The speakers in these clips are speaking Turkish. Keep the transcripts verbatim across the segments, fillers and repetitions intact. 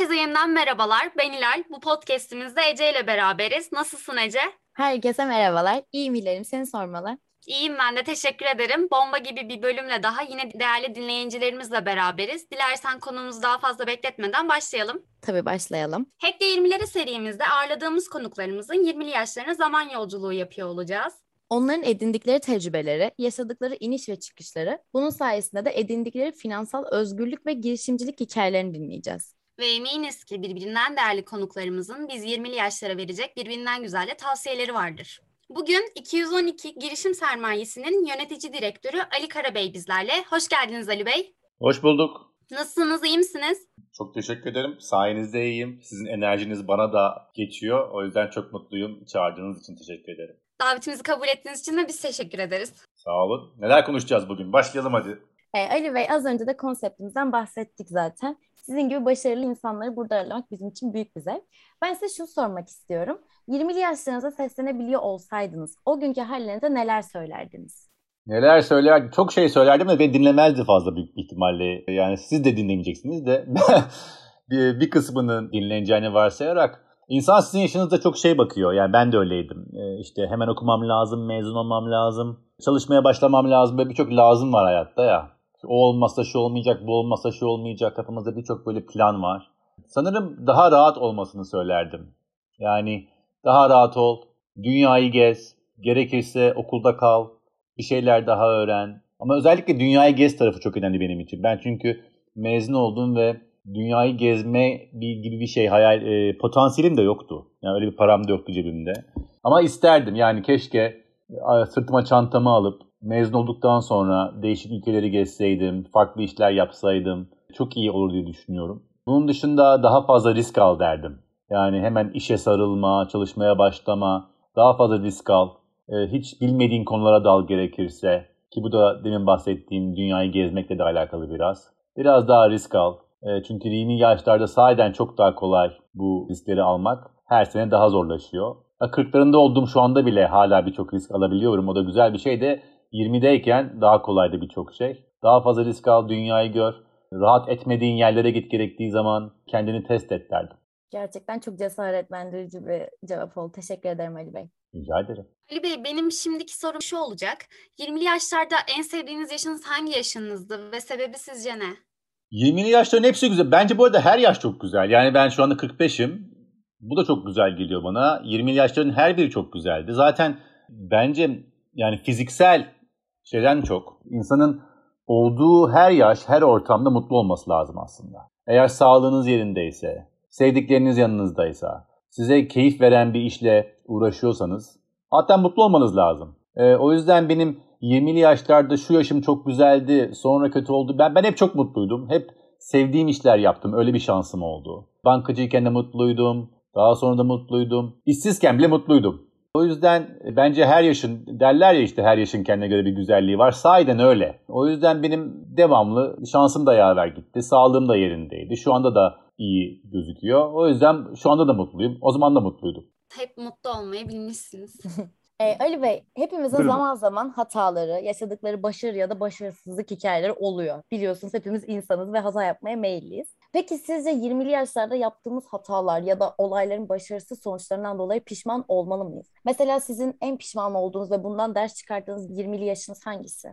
Herkese yeniden merhabalar. Ben İlal. Bu podcast'imizde Ece ile beraberiz. Nasılsın Ece? Herkese merhabalar. İyiyim İlal'im. Seni sormalı. İyiyim ben de. Teşekkür ederim. Bomba gibi bir bölümle daha yine değerli dinleyicilerimizle beraberiz. Dilersen konumuzu daha fazla bekletmeden başlayalım. Tabii başlayalım. Hek'le yirmilere serimizde ağırladığımız konuklarımızın yirmili yaşlarına zaman yolculuğu yapıyor olacağız. Onların edindikleri tecrübeleri, yaşadıkları iniş ve çıkışları, bunun sayesinde de edindikleri finansal özgürlük ve girişimcilik hikayelerini dinleyeceğiz. Ve eminiz ki birbirinden değerli konuklarımızın biz yirmili yaşlara verecek birbirinden güzel de tavsiyeleri vardır. Bugün iki yüz on iki Girişim Sermayesi'nin yönetici direktörü Ali Karabey bizlerle. Hoş geldiniz Ali Bey. Hoş bulduk. Nasılsınız, iyi misiniz? Çok teşekkür ederim. Sayenizde iyiyim. Sizin enerjiniz bana da geçiyor. O yüzden çok mutluyum. Çağırdığınız için teşekkür ederim. Davetimizi kabul ettiğiniz için de biz teşekkür ederiz. Sağ olun. Neler konuşacağız bugün? Başlayalım hadi. Hey, Ali Bey, az önce de konseptimizden bahsettik zaten. Sizin gibi başarılı insanları burada ağırlamak bizim için büyük bir zevk. Ben size şunu sormak istiyorum. yirmili yaşlarınıza seslenebiliyor olsaydınız o günkü hallerinize neler söylerdiniz? Neler söylerdim? Çok şey söylerdim de beni dinlemezdi fazla büyük ihtimalle. Yani siz de dinlemeyeceksiniz de bir kısmının dinleneceğini varsayarak insan sizin yaşınızda çok şey bakıyor. Yani ben de öyleydim. İşte hemen okumam lazım, mezun olmam lazım, çalışmaya başlamam lazım. Böyle birçok lazım var hayatta ya. O olmazsa şu olmayacak, bu olmazsa şu olmayacak. Kafamızda birçok böyle plan var. Sanırım daha rahat olmasını söylerdim. Yani daha rahat ol, dünyayı gez, gerekirse okulda kal, bir şeyler daha öğren. Ama özellikle dünyayı gez tarafı çok önemli benim için. Ben çünkü mezun oldum ve dünyayı gezme gibi bir şey, hayal e, potansiyelim de yoktu. Yani öyle bir param da yoktu cebimde. Ama isterdim yani keşke sırtıma çantamı alıp mezun olduktan sonra değişik ülkeleri gezseydim, farklı işler yapsaydım çok iyi olur diye düşünüyorum. Bunun dışında daha fazla risk al derdim. Yani hemen işe sarılma, çalışmaya başlama, daha fazla risk al. Hiç bilmediğin konulara dal gerekirse ki bu da demin bahsettiğim dünyayı gezmekle de alakalı biraz. Biraz daha risk al. Çünkü yirmili yaşlarda sahiden çok daha kolay bu riskleri almak. Her sene daha zorlaşıyor. kırklarında olduğum şu anda bile hala birçok risk alabiliyorum. O da güzel bir şey de yirmideyken daha kolaydı birçok şey. Daha fazla risk al, dünyayı gör. Rahat etmediğin yerlere git gerektiği zaman kendini test et derdim. Gerçekten çok cesaretlendirici bir cevap oldu. Teşekkür ederim Ali Bey. Rica ederim. Ali Bey, benim şimdiki sorum şu olacak. yirmili yaşlarda en sevdiğiniz yaşınız hangi yaşınızdı ve sebebi sizce ne? yirmili yaşların hepsi güzel. Bence bu arada her yaş çok güzel. Yani ben şu anda kırk beşim. Bu da çok güzel geliyor bana. yirmili yaşların her biri çok güzeldi. Zaten bence yani fiziksel şeyden çok insanın olduğu her yaş, her ortamda mutlu olması lazım aslında. Eğer sağlığınız yerindeyse, sevdikleriniz yanınızdaysa, size keyif veren bir işle uğraşıyorsanız hatta mutlu olmanız lazım. Ee, o yüzden benim yirmili yaşlarda şu yaşım çok güzeldi, sonra kötü oldu. Ben ben hep çok mutluydum. Hep sevdiğim işler yaptım. Öyle bir şansım oldu. Bankacıyken de mutluydum. Daha sonra da mutluydum. İşsizken bile mutluydum. O yüzden bence her yaşın, derler ya işte her yaşın kendine göre bir güzelliği var. Sahiden öyle. O yüzden benim devamlı şansım da yaver gitti. Sağlığım da yerindeydi. Şu anda da iyi gözüküyor. O yüzden şu anda da mutluyum. O zaman da mutluydum. Hep mutlu olmayı bilmişsiniz. Ee, Ali Bey, hepimizin Buyurun. zaman zaman hataları, yaşadıkları başarı ya da başarısızlık hikayeleri oluyor. Biliyorsunuz hepimiz insanız ve hata yapmaya meyilliyiz. Peki sizce yirmili yaşlarda yaptığımız hatalar ya da olayların başarısız sonuçlarından dolayı pişman olmalı mıyız? Mesela sizin en pişman olduğunuz ve bundan ders çıkarttığınız yirmili yaşınız hangisi?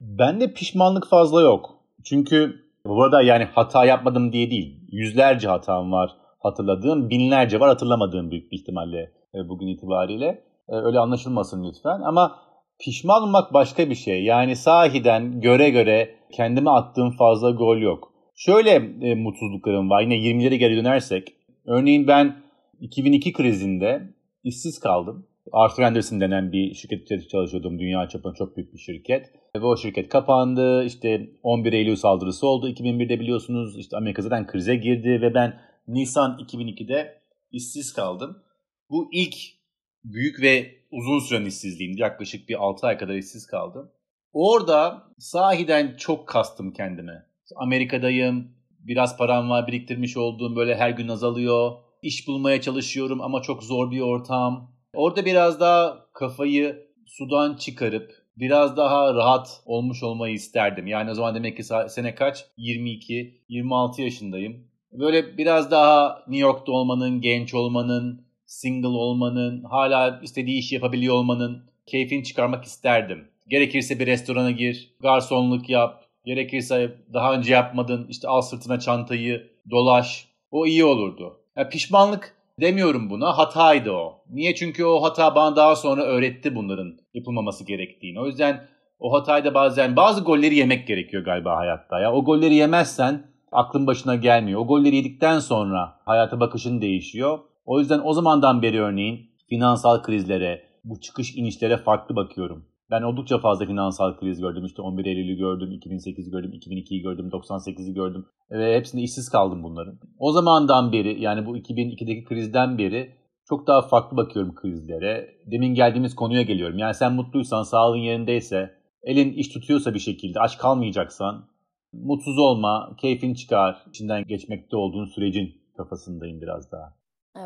Bende pişmanlık fazla yok. Çünkü bu arada yani hata yapmadım diye değil. Yüzlerce hatam var hatırladığım, binlerce var hatırlamadığım büyük bir ihtimalle bugün itibariyle. Öyle anlaşılmasın lütfen. Ama pişman olmak başka bir şey. Yani sahiden göre göre kendime attığım fazla gol yok. Şöyle e, mutsuzluklarım var. Yine yirmilere geri dönersek. Örneğin ben iki bin iki krizinde işsiz kaldım. Arthur Anderson denen bir şirkette çalışıyordum. Dünya çapında çok büyük bir şirket. Ve o şirket kapandı. İşte on bir Eylül saldırısı oldu. iki bin birde biliyorsunuz işte Amerika zaten krize girdi. Ve ben Nisan iki bin ikide işsiz kaldım. Bu ilk büyük ve uzun süren işsizliğimdi. Yaklaşık bir altı ay kadar işsiz kaldım. Orada sahiden çok kastım kendime. Amerika'dayım, biraz param var, biriktirmiş olduğum böyle her gün azalıyor. İş bulmaya çalışıyorum ama çok zor bir ortam. Orada biraz daha kafayı sudan çıkarıp biraz daha rahat olmuş olmayı isterdim. Yani o zaman demek ki sene kaç? yirmi iki, yirmi altı yaşındayım. Böyle biraz daha New York'ta olmanın, genç olmanın, single olmanın, hala istediği işi yapabiliyor olmanın keyfini çıkarmak isterdim. Gerekirse bir restorana gir, garsonluk yap, gerekirse daha önce yapmadın, işte al sırtına çantayı, dolaş. O iyi olurdu. Yani pişmanlık demiyorum buna, hataydı o. Niye? Çünkü o hata bana daha sonra öğretti bunların yapılmaması gerektiğini. O yüzden o hatayda bazen bazı golleri yemek gerekiyor galiba hayatta. Ya o golleri yemezsen aklın başına gelmiyor. O golleri yedikten sonra hayata bakışın değişiyor. O yüzden o zamandan beri örneğin finansal krizlere, bu çıkış inişlere farklı bakıyorum. Ben oldukça fazla finansal kriz gördüm. İşte on bir Eylül'ü gördüm, iki bin sekizi gördüm, iki bin ikiyi gördüm, doksan sekizi gördüm. Ve hepsinde işsiz kaldım bunların. O zamandan beri, yani bu iki bin ikideki krizden beri çok daha farklı bakıyorum krizlere. Demin geldiğimiz konuya geliyorum. Yani sen mutluysan, sağlığın yerindeyse, elin iş tutuyorsa bir şekilde, aç kalmayacaksan, mutsuz olma, keyfin çıkar. İçinden geçmekte olduğun sürecin kafasındayım biraz daha.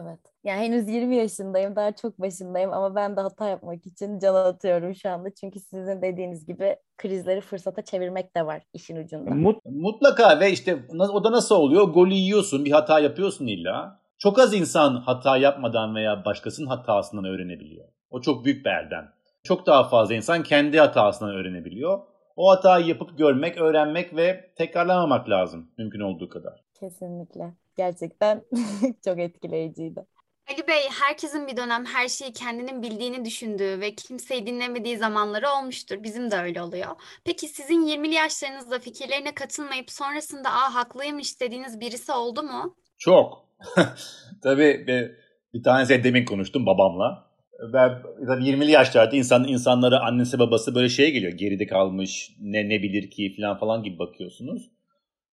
Evet. Yani henüz yirmi yaşındayım, daha çok başındayım ama ben de hata yapmak için can atıyorum şu anda. Çünkü sizin dediğiniz gibi krizleri fırsata çevirmek de var işin ucunda. Mutlaka ve işte o da nasıl oluyor? Golü yiyorsun, bir hata yapıyorsun illa. Çok az insan hata yapmadan veya başkasının hatasından öğrenebiliyor. O çok büyük bir erdem. Çok daha fazla insan kendi hatasından öğrenebiliyor. O hatayı yapıp görmek, öğrenmek ve tekrarlamamak lazım mümkün olduğu kadar. Kesinlikle. Gerçekten çok etkileyiciydi. Ali Bey, herkesin bir dönem her şeyi kendinin bildiğini düşündüğü ve kimseyi dinlemediği zamanları olmuştur. Bizim de öyle oluyor. Peki sizin yirmili yaşlarınızda fikirlerine katılmayıp sonrasında "Aa, haklıymış" dediğiniz birisi oldu mu? Çok. Tabii bir, bir tanesi demin konuştum babamla. Ben tabii yirmili yaşlarda insan, insanlara annesi babası böyle şey geliyor. Geride kalmış, ne ne bilir ki falan falan gibi bakıyorsunuz.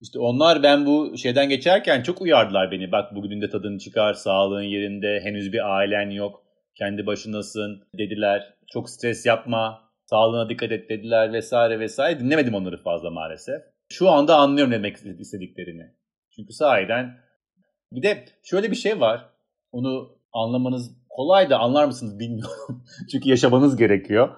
İşte onlar ben bu şeyden geçerken çok uyardılar beni. Bak bugünün de tadını çıkar, sağlığın yerinde, henüz bir ailen yok, kendi başınasın dediler. Çok stres yapma, sağlığına dikkat et dediler vesaire vesaire. Dinlemedim onları fazla maalesef. Şu anda anlıyorum demek istediklerini. Çünkü sahiden bir de şöyle bir şey var. Onu anlamanız kolay da anlar mısınız bilmiyorum. Çünkü yaşamanız gerekiyor.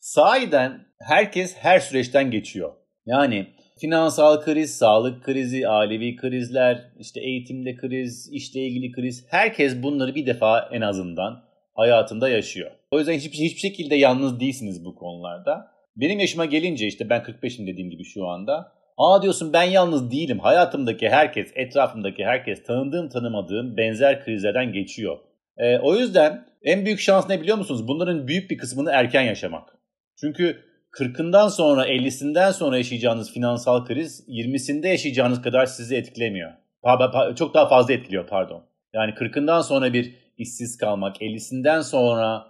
Sahiden herkes her süreçten geçiyor. Yani finansal kriz, sağlık krizi, ailevi krizler, işte eğitimde kriz, işle ilgili kriz. Herkes bunları bir defa en azından hayatında yaşıyor. O yüzden hiçbir, hiçbir şekilde yalnız değilsiniz bu konularda. Benim yaşıma gelince işte ben kırk beşim dediğim gibi şu anda. Aa diyorsun ben yalnız değilim. Hayatımdaki herkes, etrafımdaki herkes tanıdığım tanımadığım benzer krizlerden geçiyor. Ee, o yüzden en büyük şans ne biliyor musunuz? Bunların büyük bir kısmını erken yaşamak. Çünkü kırkından sonra, ellisinden sonra yaşayacağınız finansal kriz yirmisinde yaşayacağınız kadar sizi etkilemiyor. Çok daha fazla etkiliyor pardon. Yani kırkından sonra bir işsiz kalmak, ellisinden sonra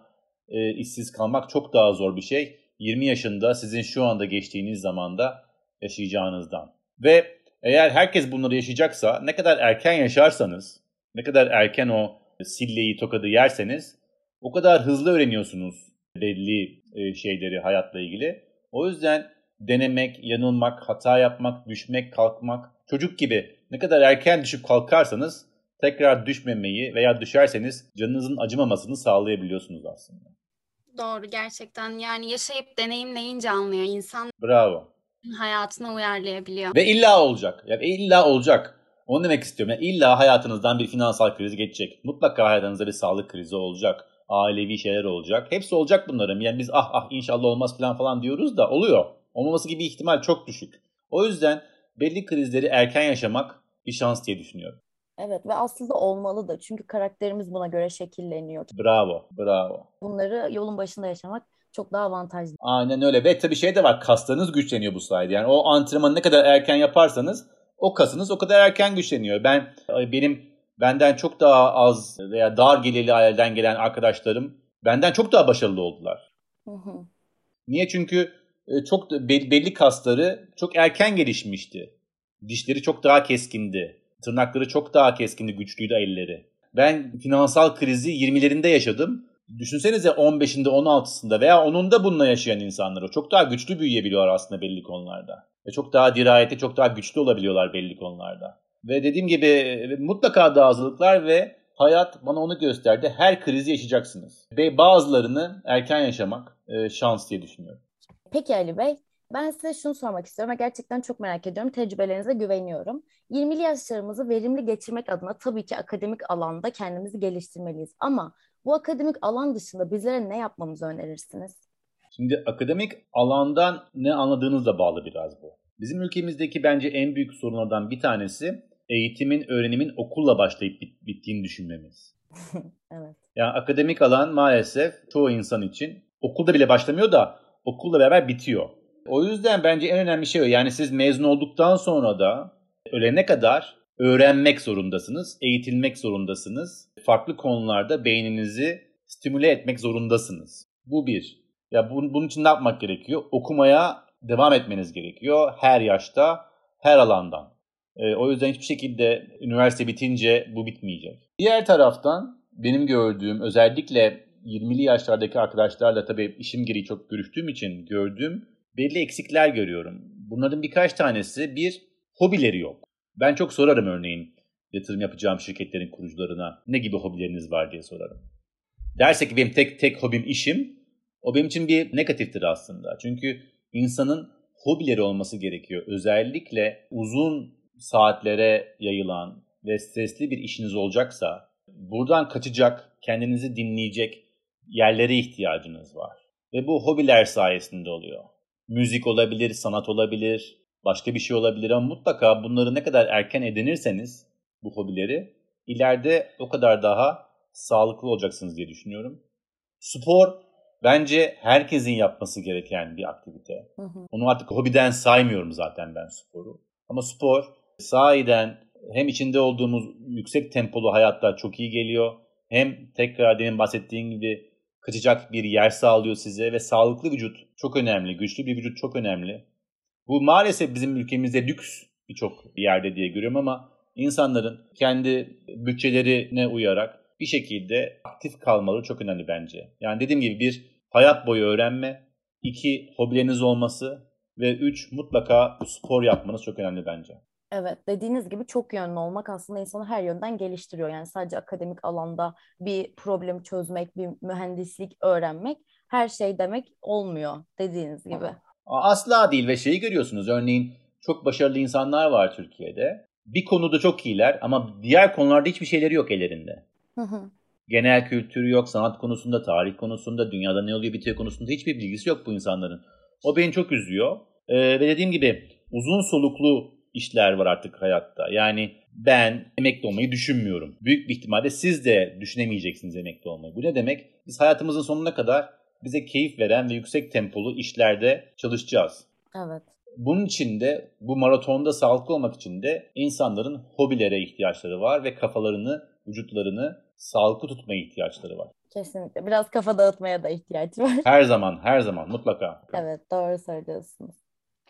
e, işsiz kalmak çok daha zor bir şey. yirmi yaşında sizin şu anda geçtiğiniz zamanda yaşayacağınızdan. Ve eğer herkes bunları yaşayacaksa ne kadar erken yaşarsanız, ne kadar erken o silleyi, tokadı yerseniz o kadar hızlı öğreniyorsunuz belli şeyleri hayatla ilgili. O yüzden denemek, yanılmak, hata yapmak, düşmek, kalkmak, çocuk gibi ne kadar erken düşüp kalkarsanız tekrar düşmemeyi veya düşerseniz canınızın acımamasını sağlayabiliyorsunuz aslında. Doğru, gerçekten yani yaşayıp deneyimleyince anlıyor insan. Bravo. Hayatına uyarlayabiliyor. Ve illa olacak. Ya yani illa olacak. Onu demek istiyorum. Yani illa hayatınızdan bir finansal kriz geçecek. Mutlaka hayatınızda bir sağlık krizi olacak. Ailevi şeyler olacak. Hepsi olacak bunların. Yani biz ah ah inşallah olmaz falan falan diyoruz da oluyor. Olmaması gibi ihtimal çok düşük. O yüzden belli krizleri erken yaşamak bir şans diye düşünüyorum. Evet ve aslında olmalı da. Çünkü karakterimiz buna göre şekilleniyor. Bravo, bravo. Bunları yolun başında yaşamak çok daha avantajlı. Aynen öyle. Ve tabii şey de var. Kaslarınız güçleniyor bu sayede. Yani o antrenmanı ne kadar erken yaparsanız o kasınız o kadar erken güçleniyor. Ben benim Benden çok daha az veya dar gelirli aileden gelen arkadaşlarım benden çok daha başarılı oldular. Hı hı. Niye? Çünkü çok belli kasları çok erken gelişmişti. Dişleri çok daha keskindi. Tırnakları çok daha keskindi, güçlüydü elleri. Ben finansal krizi yirmilerinde yaşadım. Düşünsenize on beşinde, on altısında veya onunda bununla yaşayan insanlar çok daha güçlü büyüyebiliyorlar aslında belli konularda. Ve çok daha dirayetli, çok daha güçlü olabiliyorlar belli konularda. Ve dediğim gibi mutlaka daha azlıklar ve hayat bana onu gösterdi. Her krizi yaşayacaksınız. Ve bazılarını erken yaşamak şans diye düşünüyorum. Peki Ali Bey, ben size şunu sormak istiyorum ve gerçekten çok merak ediyorum. Tecrübelerinize güveniyorum. yirmili yaşlarımızı verimli geçirmek adına tabii ki akademik alanda kendimizi geliştirmeliyiz. Ama bu akademik alan dışında bizlere ne yapmamızı önerirsiniz? Şimdi akademik alandan ne anladığınızla bağlı biraz bu. Bizim ülkemizdeki bence en büyük sorunlardan bir tanesi eğitimin, öğrenimin okulla başlayıp bit- bittiğini düşünmemiz. Evet. Yani akademik alan maalesef çoğu insan için okulda bile başlamıyor da okulla beraber bitiyor. O yüzden bence en önemli şey o. Yani siz mezun olduktan sonra da ölene kadar öğrenmek zorundasınız, eğitilmek zorundasınız. Farklı konularda beyninizi stimüle etmek zorundasınız. Bu bir. Ya bu, bunun için ne yapmak gerekiyor? Okumaya devam etmeniz gerekiyor her yaşta, her alandan. E, o yüzden hiçbir şekilde üniversite bitince bu bitmeyecek. Diğer taraftan benim gördüğüm, özellikle yirmili yaşlardaki arkadaşlarla tabii işim gereği çok görüştüğüm için gördüğüm belli eksikler görüyorum. Bunların birkaç tanesi, bir, hobileri yok. Ben çok sorarım örneğin yatırım yapacağım şirketlerin kurucularına ne gibi hobileriniz var diye sorarım. Derse ki benim tek tek hobim işim, o benim için bir negatiftir aslında. Çünkü insanın hobileri olması gerekiyor. Özellikle uzun saatlere yayılan ve stresli bir işiniz olacaksa buradan kaçacak, kendinizi dinleyecek yerlere ihtiyacınız var. Ve bu hobiler sayesinde oluyor. Müzik olabilir, sanat olabilir, başka bir şey olabilir ama mutlaka bunları ne kadar erken edinirseniz bu hobileri ileride o kadar daha sağlıklı olacaksınız diye düşünüyorum. Spor bence herkesin yapması gereken bir aktivite. Hı hı. Onu artık hobiden saymıyorum zaten ben sporu. Ama spor sahiden hem içinde olduğumuz yüksek tempolu hayatta çok iyi geliyor. Hem tekrar demin bahsettiğim gibi kaçacak bir yer sağlıyor size ve sağlıklı vücut çok önemli. Güçlü bir vücut çok önemli. Bu maalesef bizim ülkemizde lüks birçok yerde diye görüyorum ama insanların kendi bütçelerine uyarak bir şekilde aktif kalmaları çok önemli bence. Yani dediğim gibi bir, hayat boyu öğrenme, iki, hobileriniz olması ve üç, mutlaka spor yapmanız çok önemli bence. Evet, dediğiniz gibi çok yönlü olmak aslında insanı her yönden geliştiriyor. Yani sadece akademik alanda bir problemi çözmek, bir mühendislik öğrenmek her şey demek olmuyor dediğiniz gibi. Asla değil ve şeyi görüyorsunuz, örneğin çok başarılı insanlar var Türkiye'de. Bir konuda çok iyiler ama diğer konularda hiçbir şeyleri yok ellerinde. Hı hı. Genel kültürü yok, sanat konusunda, tarih konusunda, dünyada ne oluyor bitiyor konusunda hiçbir bilgisi yok bu insanların. O beni çok üzüyor. Ee, ve dediğim gibi uzun soluklu işler var artık hayatta. Yani ben emekli olmayı düşünmüyorum. Büyük bir ihtimalle siz de düşünemeyeceksiniz emekli olmayı. Bu ne demek? Biz hayatımızın sonuna kadar bize keyif veren ve yüksek tempolu işlerde çalışacağız. Evet. Bunun için de, bu maratonda sağlıklı olmak için de insanların hobilere ihtiyaçları var ve kafalarını, vücutlarını sağlıklı tutmaya ihtiyaçları var. Kesinlikle. Biraz kafa dağıtmaya da ihtiyaç var. Her zaman, her zaman mutlaka. Evet, doğru söylüyorsunuz.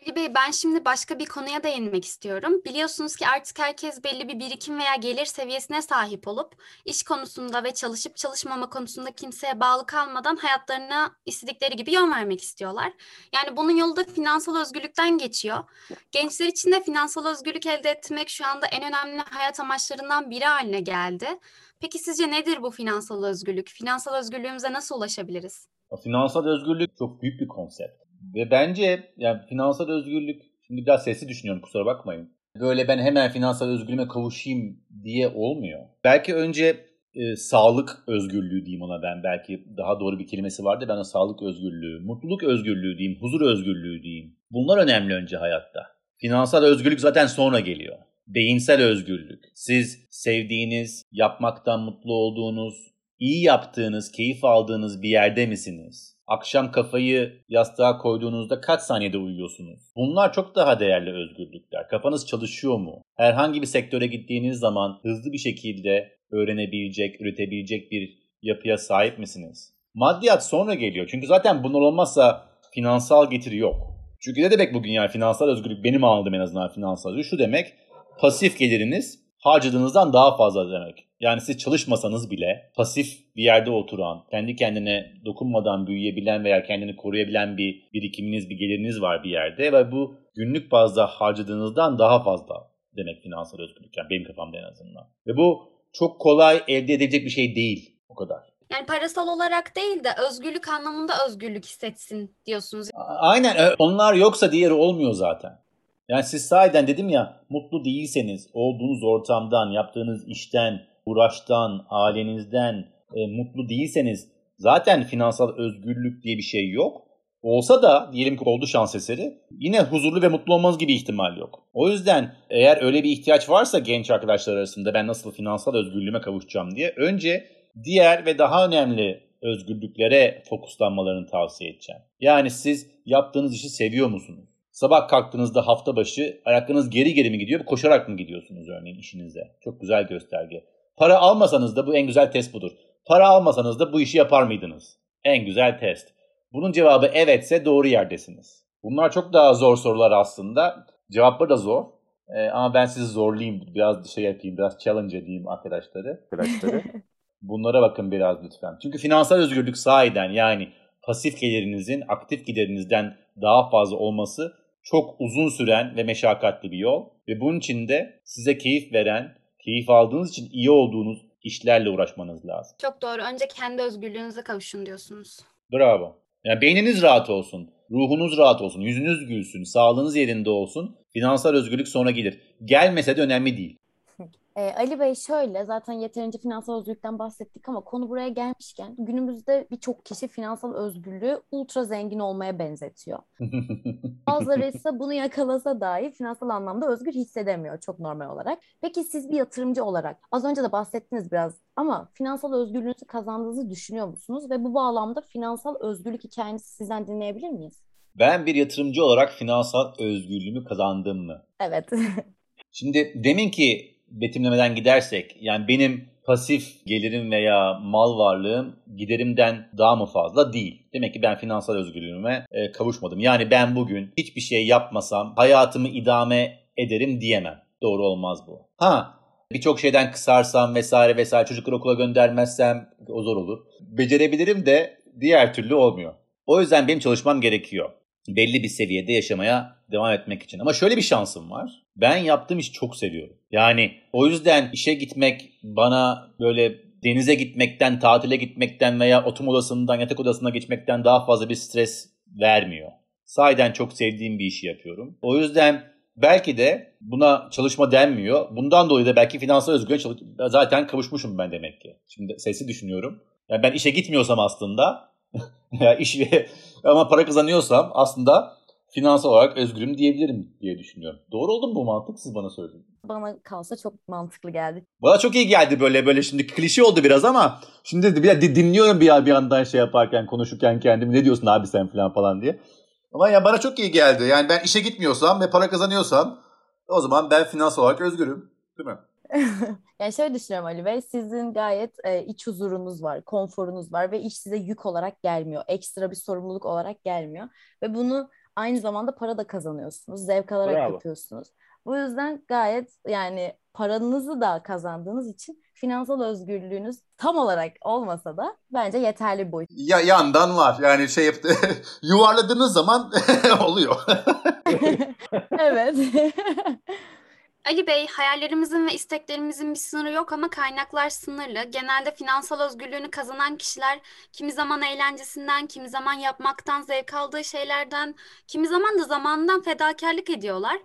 Ali Bey, ben şimdi başka bir konuya değinmek istiyorum. Biliyorsunuz ki artık herkes belli bir birikim veya gelir seviyesine sahip olup iş konusunda ve çalışıp çalışmama konusunda kimseye bağlı kalmadan hayatlarına istedikleri gibi yön vermek istiyorlar. Yani bunun yolu da finansal özgürlükten geçiyor. Gençler için de finansal özgürlük elde etmek şu anda en önemli hayat amaçlarından biri haline geldi. Peki sizce nedir bu finansal özgürlük? Finansal özgürlüğümüze nasıl ulaşabiliriz? Finansal özgürlük çok büyük bir konsept. Ve bence yani finansal özgürlük, şimdi biraz sesli düşünüyorum kusura bakmayın. Böyle ben hemen finansal özgürlüğüme kavuşayım diye olmuyor. Belki önce e, sağlık özgürlüğü diyeyim ona ben. Belki daha doğru bir kelimesi vardı. Ben o sağlık özgürlüğü, mutluluk özgürlüğü diyeyim, huzur özgürlüğü diyeyim. Bunlar önemli önce hayatta. Finansal özgürlük zaten sonra geliyor. Beyinsel özgürlük. Siz sevdiğiniz, yapmaktan mutlu olduğunuz, iyi yaptığınız, keyif aldığınız bir yerde misiniz? Akşam kafayı yastığa koyduğunuzda kaç saniyede uyuyorsunuz? Bunlar çok daha değerli özgürlükler. Kafanız çalışıyor mu? Herhangi bir sektöre gittiğiniz zaman hızlı bir şekilde öğrenebilecek, üretebilecek bir yapıya sahip misiniz? Maddiyat sonra geliyor. Çünkü zaten bunlar olmazsa finansal getiri yok. Çünkü ne demek bugün yani finansal özgürlük? Benim anladığım en azından finansal özgürlük. Şu demek, pasif geliriniz harcadığınızdan daha fazla demek. Yani siz çalışmasanız bile pasif bir yerde oturan, kendi kendine dokunmadan büyüyebilen veya kendini koruyabilen bir birikiminiz, bir geliriniz var bir yerde. Ve bu günlük bazda harcadığınızdan daha fazla demek finansal özgürlük. Yani benim kafamda en azından. Ve bu çok kolay elde edilecek bir şey değil o kadar. Yani parasal olarak değil de özgürlük anlamında özgürlük hissetsin diyorsunuz. Aynen, onlar yoksa diğeri olmuyor zaten. Yani siz sahiden dedim ya, mutlu değilseniz olduğunuz ortamdan, yaptığınız işten, uğraştan, ailenizden e, mutlu değilseniz zaten finansal özgürlük diye bir şey yok. Olsa da diyelim ki oldu şans eseri, yine huzurlu ve mutlu olmanız gibi ihtimal yok. O yüzden eğer öyle bir ihtiyaç varsa genç arkadaşlar arasında ben nasıl finansal özgürlüğüme kavuşacağım diye önce diğer ve daha önemli özgürlüklere fokuslanmalarını tavsiye edeceğim. Yani siz yaptığınız işi seviyor musunuz? Sabah kalktığınızda hafta başı ayaklarınız geri geri mi gidiyor, koşarak mı gidiyorsunuz örneğin işinize? Çok güzel gösterge. Para almasanız da bu en güzel test budur. Para almasanız da bu işi yapar mıydınız? En güzel test. Bunun cevabı evetse doğru yerdesiniz. Bunlar çok daha zor sorular aslında. Cevapları da zor. Ee, ama ben sizi zorlayayım. Biraz şey yapayım. Biraz challenge edeyim arkadaşları. arkadaşları. Bunlara bakın biraz lütfen. Çünkü finansal özgürlük sahiden, yani pasif gelirinizin aktif giderinizden daha fazla olması çok uzun süren ve meşakkatli bir yol. Ve bunun için de size keyif veren, keyif aldığınız için iyi olduğunuz işlerle uğraşmanız lazım. Çok doğru. Önce kendi özgürlüğünüze kavuşun diyorsunuz. Bravo. Yani beyniniz rahat olsun, ruhunuz rahat olsun, yüzünüz gülsün, sağlığınız yerinde olsun. Finansal özgürlük sonra gelir. Gelmese de önemli değil. E, Ali Bey şöyle, zaten yeterince finansal özgürlükten bahsettik ama konu buraya gelmişken günümüzde birçok kişi finansal özgürlüğü ultra zengin olmaya benzetiyor. Bazıları ise bunu yakalasa dahi finansal anlamda özgür hissedemiyor çok normal olarak. Peki siz bir yatırımcı olarak az önce de bahsettiniz biraz ama finansal özgürlüğünüzü kazandığınızı düşünüyor musunuz? Ve bu bağlamda finansal özgürlük hikayenizi sizden dinleyebilir miyiz? Ben bir yatırımcı olarak finansal özgürlüğümü kazandım mı? Evet. Şimdi demin ki betimlemeden gidersek, yani benim pasif gelirim veya mal varlığım giderimden daha mı fazla? Değil. Demek ki ben finansal özgürlüğüme e, kavuşmadım. Yani ben bugün hiçbir şey yapmasam hayatımı idame ederim diyemem. Doğru olmaz bu. Ha, birçok şeyden kısarsam vesaire vesaire, çocukları okula göndermezsem o zor olur. Becerebilirim de diğer türlü olmuyor. O yüzden benim çalışmam gerekiyor. Belli bir seviyede yaşamaya devam etmek için. Ama şöyle bir şansım var. Ben yaptığım işi çok seviyorum. Yani o yüzden işe gitmek bana böyle denize gitmekten, tatile gitmekten veya oturma odasından yatak odasına geçmekten daha fazla bir stres vermiyor. Sahiden çok sevdiğim bir işi yapıyorum. O yüzden belki de buna çalışma denmiyor. Bundan dolayı da belki finansal özgürlüğe çalış- zaten kavuşmuşum ben demek ki. Şimdi sesi düşünüyorum. Yani ben işe gitmiyorsam aslında ya iş ama para kazanıyorsam aslında finansal olarak özgürüm diyebilirim diye düşünüyorum. Doğru oldu mu bu mantık? Siz bana söyleyin. Bana kalsa çok mantıklı geldi. Bana çok iyi geldi böyle böyle. Şimdi klişe oldu biraz ama şimdi bir dinliyorum bir bir yandan şey yaparken, konuşurken kendimi, ne diyorsun abi sen falan falan diye. Ama ya bana çok iyi geldi. Yani ben işe gitmiyorsam ve para kazanıyorsam o zaman ben finansal olarak özgürüm, değil mi? Yani şöyle düşünüyorum Ali Bey, sizin gayet e, iç huzurunuz var, konforunuz var ve iş size yük olarak gelmiyor, ekstra bir sorumluluk olarak gelmiyor ve bunu aynı zamanda para da kazanıyorsunuz, zevk alarak Bravo. yapıyorsunuz. Bu yüzden gayet, yani paranızı da kazandığınız için finansal özgürlüğünüz tam olarak olmasa da bence yeterli bir boyut. Ya yandan var. Yani şey yaptı, yuvarladığınız zaman oluyor. Evet. Ali Bey, hayallerimizin ve isteklerimizin bir sınırı yok ama kaynaklar sınırlı. Genelde finansal özgürlüğünü kazanan kişiler kimi zaman eğlencesinden, kimi zaman yapmaktan, zevk aldığı şeylerden, kimi zaman da zamandan fedakarlık ediyorlar.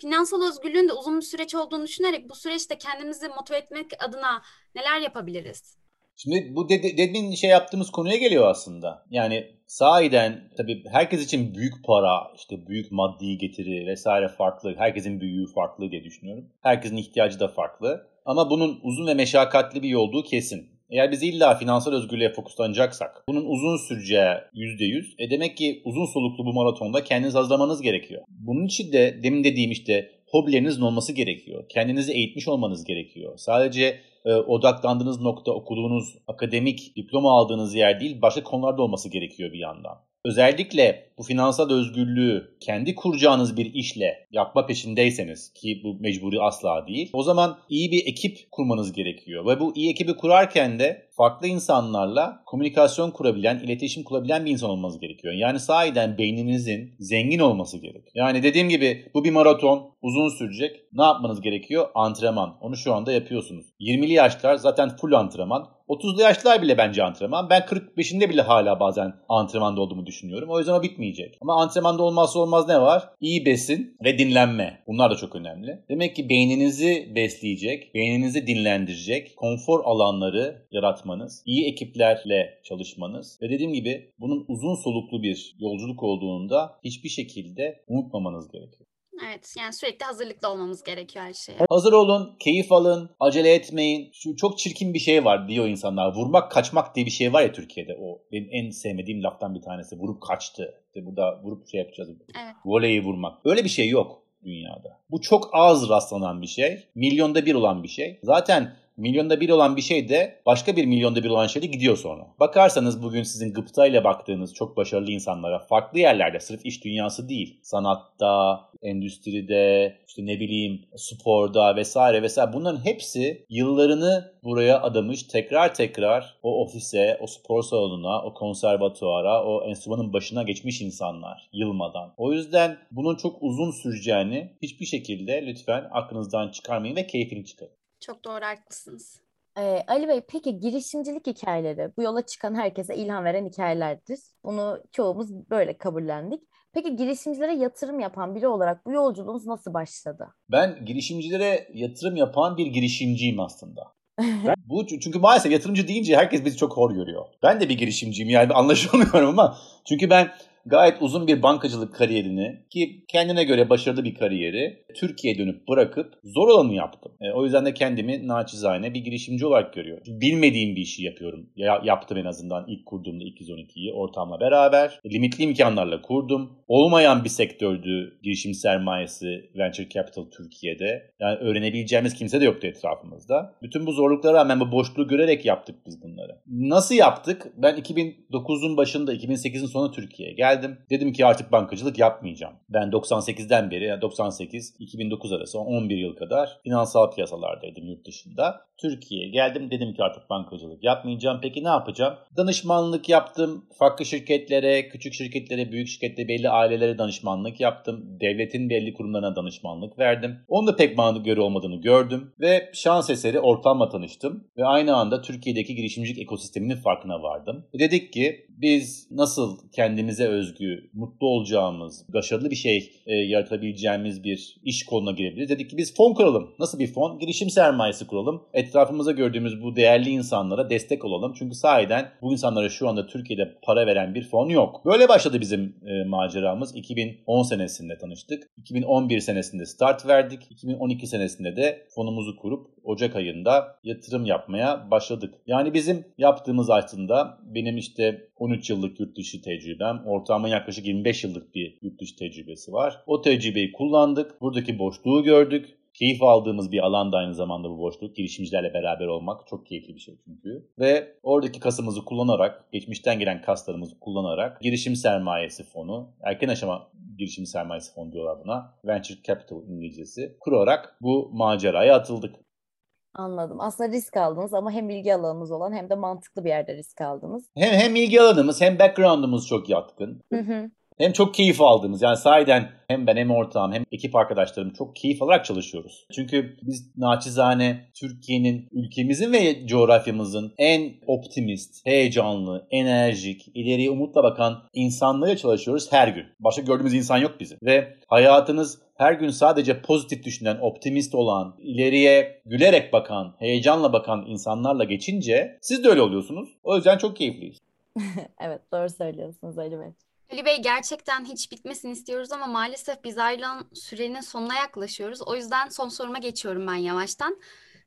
Finansal özgürlüğün de uzun bir süreç olduğunu düşünerek bu süreçte kendimizi motive etmek adına neler yapabiliriz? Şimdi bu dedi, demin şey yaptığımız konuya geliyor aslında. Yani sahiden tabii herkes için büyük para, işte büyük maddi getiri vesaire farklı. Herkesin büyüğü farklı diye düşünüyorum. Herkesin ihtiyacı da farklı. Ama bunun uzun ve meşakkatli bir yolduğu kesin. Eğer biz illa finansal özgürlüğe fokuslanacaksak bunun uzun süreceği yüzde yüz. E demek ki uzun soluklu bu maratonda kendiniz hazırlamanız gerekiyor. Bunun için de demin dediğim işte hobilerinizin olması gerekiyor. Kendinizi eğitmiş olmanız gerekiyor. Sadece odaklandığınız nokta, okuduğunuz, akademik, diploma aldığınız yer değil, başka konularda olması gerekiyor bir yandan. Özellikle bu finansal özgürlüğü kendi kuracağınız bir işle yapma peşindeyseniz, ki bu mecburi asla değil, o zaman iyi bir ekip kurmanız gerekiyor. Ve bu iyi ekibi kurarken de farklı insanlarla komünikasyon kurabilen, iletişim kurabilen bir insan olmanız gerekiyor. Yani sahiden beyninizin zengin olması gerekiyor. Yani dediğim gibi bu bir maraton, uzun sürecek. Ne yapmanız gerekiyor? Antrenman. Onu şu anda yapıyorsunuz. yirmili yaşlar zaten full antrenman. otuzlu yaşlar bile bence antrenman. Ben kırk beşinde bile hala bazen antrenmanda olduğumu düşünüyorum. O yüzden o bitmeyecek. Ama antrenmanda olmazsa olmaz ne var? İyi besin ve dinlenme. Bunlar da çok önemli. Demek ki beyninizi besleyecek, beyninizi dinlendirecek konfor alanları yaratmanız, iyi ekiplerle çalışmanız ve dediğim gibi bunun uzun soluklu bir yolculuk olduğunda hiçbir şekilde unutmamanız gerekiyor. Evet, yani sürekli hazırlıklı olmamız gerekiyor her şeye. Hazır olun, keyif alın, acele etmeyin. Şu çok çirkin bir şey var diyor insanlar. Vurmak kaçmak diye bir şey var ya Türkiye'de. O benim en sevmediğim laftan bir tanesi. Vurup kaçtı. İşte burada vurup şey yapacağız. Evet. Voleyi vurmak. Öyle bir şey yok dünyada. Bu çok az rastlanan bir şey. Milyonda bir olan bir şey. Zaten milyonda bir olan bir şey de başka bir milyonda bir olan şey de gidiyor sonra. Bakarsanız bugün sizin gıptayla baktığınız çok başarılı insanlara farklı yerlerde, sırf iş dünyası değil, sanatta, endüstride, işte ne bileyim sporda vesaire vesaire, bunların hepsi yıllarını buraya adamış, tekrar tekrar o ofise, o spor salonuna, o konservatuara, o enstrümanın başına geçmiş insanlar yılmadan. O yüzden bunun çok uzun süreceğini hiçbir şekilde lütfen aklınızdan çıkarmayın ve keyfini çıkarın. Çok doğru, haklısınız. Ee, Ali Bey, peki girişimcilik hikayeleri bu yola çıkan herkese ilham veren hikayelerdir. Bunu çoğumuz böyle kabullendik. Peki girişimcilere yatırım yapan biri olarak bu yolculuğunuz nasıl başladı? Ben girişimcilere yatırım yapan bir girişimciyim aslında. Ben, bu çünkü maalesef yatırımcı deyince herkes bizi çok hor görüyor. Ben de bir girişimciyim, yani anlaşılmıyorum ama çünkü ben gayet uzun bir bankacılık kariyerini, ki kendine göre başarılı bir kariyeri, Türkiye'ye dönüp bırakıp zor olanı yaptım. E, o yüzden de kendimi naçizane bir girişimci olarak görüyorum. Bilmediğim bir işi yapıyorum. Ya, yaptım en azından ilk kurduğumda iki yüz on ikiyi ortamla beraber. Limitli imkanlarla kurdum. Olmayan bir sektördü girişim sermayesi, Venture Capital Türkiye'de. Yani öğrenebileceğimiz kimse de yoktu etrafımızda. Bütün bu zorluklara rağmen bu boşluğu görerek yaptık biz bunları. Nasıl yaptık? Ben iki bin dokuzun başında, iki bin sekizin sonu Türkiye'ye geldim. Dedim ki artık bankacılık yapmayacağım. Ben doksan sekizden beri, yani doksan sekiz iki bin dokuz arası on bir yıl kadar finansal piyasalardaydım yurt dışında. Türkiye'ye geldim, dedim ki artık bankacılık yapmayacağım. Peki ne yapacağım? Danışmanlık yaptım. Farklı şirketlere, küçük şirketlere, büyük şirketlere, belli ailelere danışmanlık yaptım. Devletin belli kurumlarına danışmanlık verdim. Onun da pek bana göre olmadığını gördüm ve şans eseri ortamla tanıştım ve aynı anda Türkiye'deki girişimcilik ekosisteminin farkına vardım. Dedik ki biz nasıl kendimize öz özgü, mutlu olacağımız, başarılı bir şey e, yaratabileceğimiz bir iş koluna girebiliriz. Dedik ki biz fon kuralım. Nasıl bir fon? Girişim sermayesi kuralım. Etrafımıza gördüğümüz bu değerli insanlara destek olalım. Çünkü sahiden bu insanlara şu anda Türkiye'de para veren bir fon yok. Böyle başladı bizim e, maceramız. iki bin on senesinde tanıştık. iki bin on bir senesinde start verdik. iki bin on iki senesinde de fonumuzu kurup Ocak ayında yatırım yapmaya başladık. Yani bizim yaptığımız aslında benim işte on üç yıllık yurt dışı tecrübem, ortağımın yaklaşık yirmi beş yıllık bir yurt dışı tecrübesi var. O tecrübeyi kullandık, buradaki boşluğu gördük. Keyif aldığımız bir alanda aynı zamanda bu boşluk. Girişimcilerle beraber olmak çok keyifli bir şey çünkü. Ve oradaki kasımızı kullanarak, geçmişten gelen kaslarımızı kullanarak girişim sermayesi fonu, erken aşama girişim sermayesi fonu diyorlar buna, Venture Capital İngilizcesi, kurarak bu maceraya atıldık. Anladım. Aslında risk aldınız ama hem ilgi alanımız olan hem de mantıklı bir yerde risk aldınız. Hem hem ilgi alanımız hem background'ımız çok yatkın. Hı hı. Hem çok keyif aldığımız, yani sahiden hem ben hem ortağım hem ekip arkadaşlarım çok keyif alarak çalışıyoruz. Çünkü biz naçizane Türkiye'nin, ülkemizin ve coğrafyamızın en optimist, heyecanlı, enerjik, ileriye umutla bakan insanlarıyla çalışıyoruz her gün. Başka gördüğümüz insan yok bizim. Ve hayatınız her gün sadece pozitif düşünen, optimist olan, ileriye gülerek bakan, heyecanla bakan insanlarla geçince siz de öyle oluyorsunuz. O yüzden çok keyifliyiz. Evet, doğru söylüyorsunuz Ali Bey. Ali Bey, gerçekten hiç bitmesini istiyoruz ama maalesef biz ayrılan sürenin sonuna yaklaşıyoruz. O yüzden son soruma geçiyorum ben yavaştan.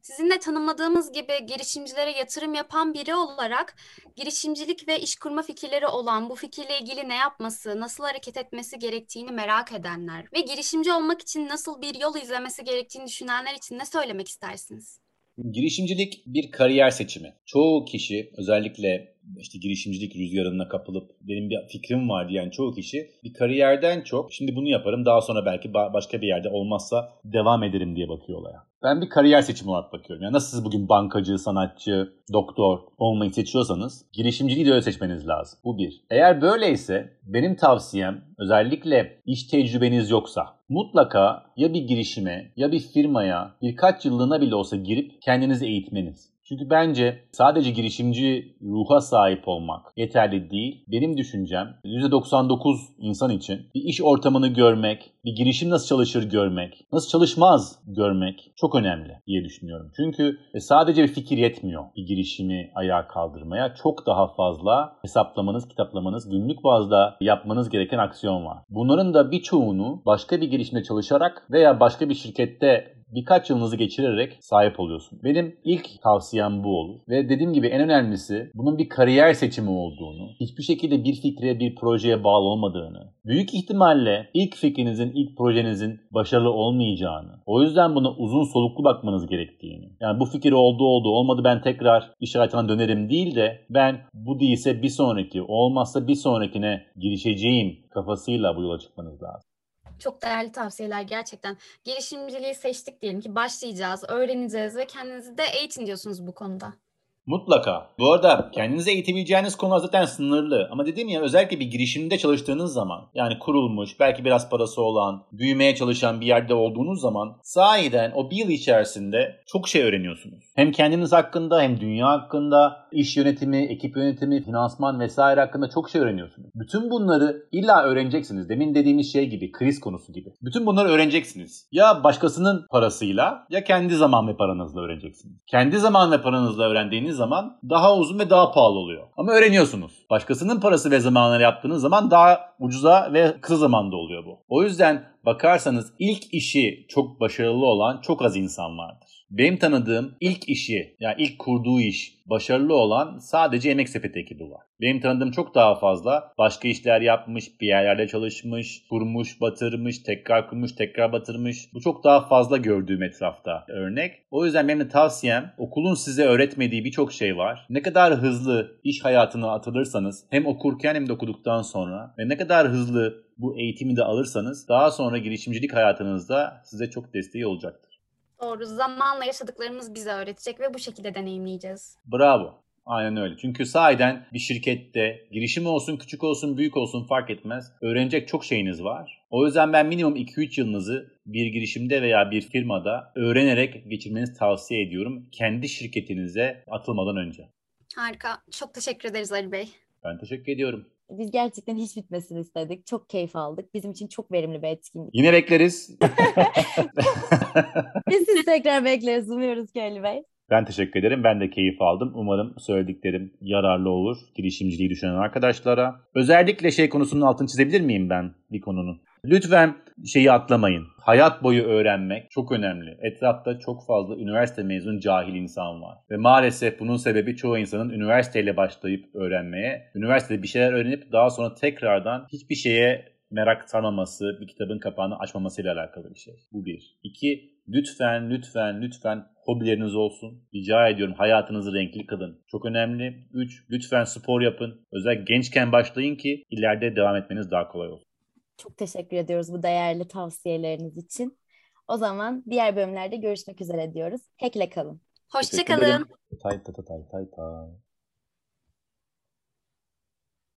Sizinle tanımladığımız gibi girişimcilere yatırım yapan biri olarak girişimcilik ve iş kurma fikirleri olan, bu fikirle ilgili ne yapması, nasıl hareket etmesi gerektiğini merak edenler ve girişimci olmak için nasıl bir yol izlemesi gerektiğini düşünenler için ne söylemek istersiniz? Girişimcilik bir kariyer seçimi. Çoğu kişi, özellikle işte girişimcilik rüzgarına kapılıp benim bir fikrim var diyen çoğu kişi bir kariyerden çok şimdi bunu yaparım daha sonra belki ba- başka bir yerde olmazsa devam ederim diye bakıyor olaya. Ben bir kariyer seçimi olarak bakıyorum. Yani nasıl siz bugün bankacı, sanatçı, doktor olmayı seçiyorsanız girişimciliği de öyle seçmeniz lazım. Bu bir. Eğer böyleyse benim tavsiyem özellikle iş tecrübeniz yoksa mutlaka ya bir girişime ya bir firmaya birkaç yıllığına bile olsa girip kendinizi eğitmeniz. Çünkü bence sadece girişimci ruha sahip olmak yeterli değil. Benim düşüncem yüzde doksan dokuz insan için bir iş ortamını görmek, bir girişim nasıl çalışır görmek, nasıl çalışmaz görmek çok önemli diye düşünüyorum. Çünkü sadece bir fikir yetmiyor bir girişimi ayağa kaldırmaya. Çok daha fazla hesaplamanız, kitaplamanız, günlük bazda yapmanız gereken aksiyon var. Bunların da birçoğunu başka bir girişimde çalışarak veya başka bir şirkette birkaç yılınızı geçirerek sahip oluyorsun. Benim ilk tavsiyem bu olur. Ve dediğim gibi en önemlisi bunun bir kariyer seçimi olduğunu, hiçbir şekilde bir fikre, bir projeye bağlı olmadığını, büyük ihtimalle ilk fikrinizin, ilk projenizin başarılı olmayacağını, o yüzden buna uzun soluklu bakmanız gerektiğini, yani bu fikir oldu oldu, olmadı ben tekrar iş hayatına dönerim değil de ben bu değilse bir sonraki, olmazsa bir sonrakine girişeceğim kafasıyla bu yola çıkmanız lazım. Çok değerli tavsiyeler gerçekten. Girişimciliği seçtik diyelim ki başlayacağız, öğreneceğiz ve kendinizi de eğitin diyorsunuz bu konuda. Mutlaka. Bu arada kendinize eğitebileceğiniz konular zaten sınırlı. Ama dediğim ya özellikle bir girişimde çalıştığınız zaman yani kurulmuş, belki biraz parası olan, büyümeye çalışan bir yerde olduğunuz zaman sahiden o bir yıl içerisinde çok şey öğreniyorsunuz. Hem kendiniz hakkında hem dünya hakkında, iş yönetimi, ekip yönetimi, finansman vesaire hakkında çok şey öğreniyorsunuz. Bütün bunları illa öğreneceksiniz. Demin dediğimiz şey gibi, kriz konusu gibi. Bütün bunları öğreneceksiniz. Ya başkasının parasıyla ya kendi zaman ve paranızla öğreneceksiniz. Kendi zaman ve paranızla öğrendiğiniz zaman daha uzun ve daha pahalı oluyor. Ama öğreniyorsunuz. Başkasının parası ve zamanları yaptığınız zaman daha ucuza ve kısa zamanda oluyor bu. O yüzden bakarsanız ilk işi çok başarılı olan çok az insan vardır. Benim tanıdığım ilk işi, yani ilk kurduğu iş başarılı olan sadece Yemek Sepeti ekibi var. Benim tanıdığım çok daha fazla başka işler yapmış, bir yerlerde çalışmış, kurmuş, batırmış, tekrar kurmuş, tekrar batırmış. Bu çok daha fazla gördüğüm etrafta örnek. O yüzden benim de tavsiyem okulun size öğretmediği birçok şey var. Ne kadar hızlı iş hayatına atılırsanız hem okurken hem de okuduktan sonra ve ne kadar hızlı bu eğitimi de alırsanız daha sonra girişimcilik hayatınızda size çok desteği olacaktır. Doğru. Zamanla yaşadıklarımız bize öğretecek ve bu şekilde deneyimleyeceğiz. Bravo. Aynen öyle. Çünkü sahiden bir şirkette girişim olsun, küçük olsun, büyük olsun fark etmez. Öğrenecek çok şeyiniz var. O yüzden ben minimum iki üç yılınızı bir girişimde veya bir firmada öğrenerek geçirmenizi tavsiye ediyorum. Kendi şirketinize atılmadan önce. Harika. Çok teşekkür ederiz Ali Bey. Ben teşekkür ediyorum. Biz gerçekten hiç bitmesini istedik. Çok keyif aldık. Bizim için çok verimli bir etkinlik. Yine bekleriz. Biz sizi tekrar bekleriz. Umuyoruz ki Ali Bey. Ben teşekkür ederim. Ben de keyif aldım. Umarım söylediklerim yararlı olur girişimciliği düşünen arkadaşlara. Özellikle şey konusunun altını çizebilir miyim ben bir konunun? Lütfen şeyi atlamayın. Hayat boyu öğrenmek çok önemli. Etrafta çok fazla üniversite mezun cahil insan var. Ve maalesef bunun sebebi çoğu insanın üniversiteyle başlayıp öğrenmeye, üniversitede bir şeyler öğrenip daha sonra tekrardan hiçbir şeye merak sarmaması, bir kitabın kapağını açmamasıyla alakalı bir şey. Bu bir. İki, lütfen, lütfen, lütfen hobileriniz olsun. Rica ediyorum hayatınızı renkli kılın. Çok önemli. Üç, lütfen spor yapın. Özellikle gençken başlayın ki ileride devam etmeniz daha kolay olsun. Çok teşekkür ediyoruz bu değerli tavsiyeleriniz için. O zaman diğer bölümlerde görüşmek üzere diyoruz. Hek'le kalın. Hoşça kalın. Tay tay tay tay tay.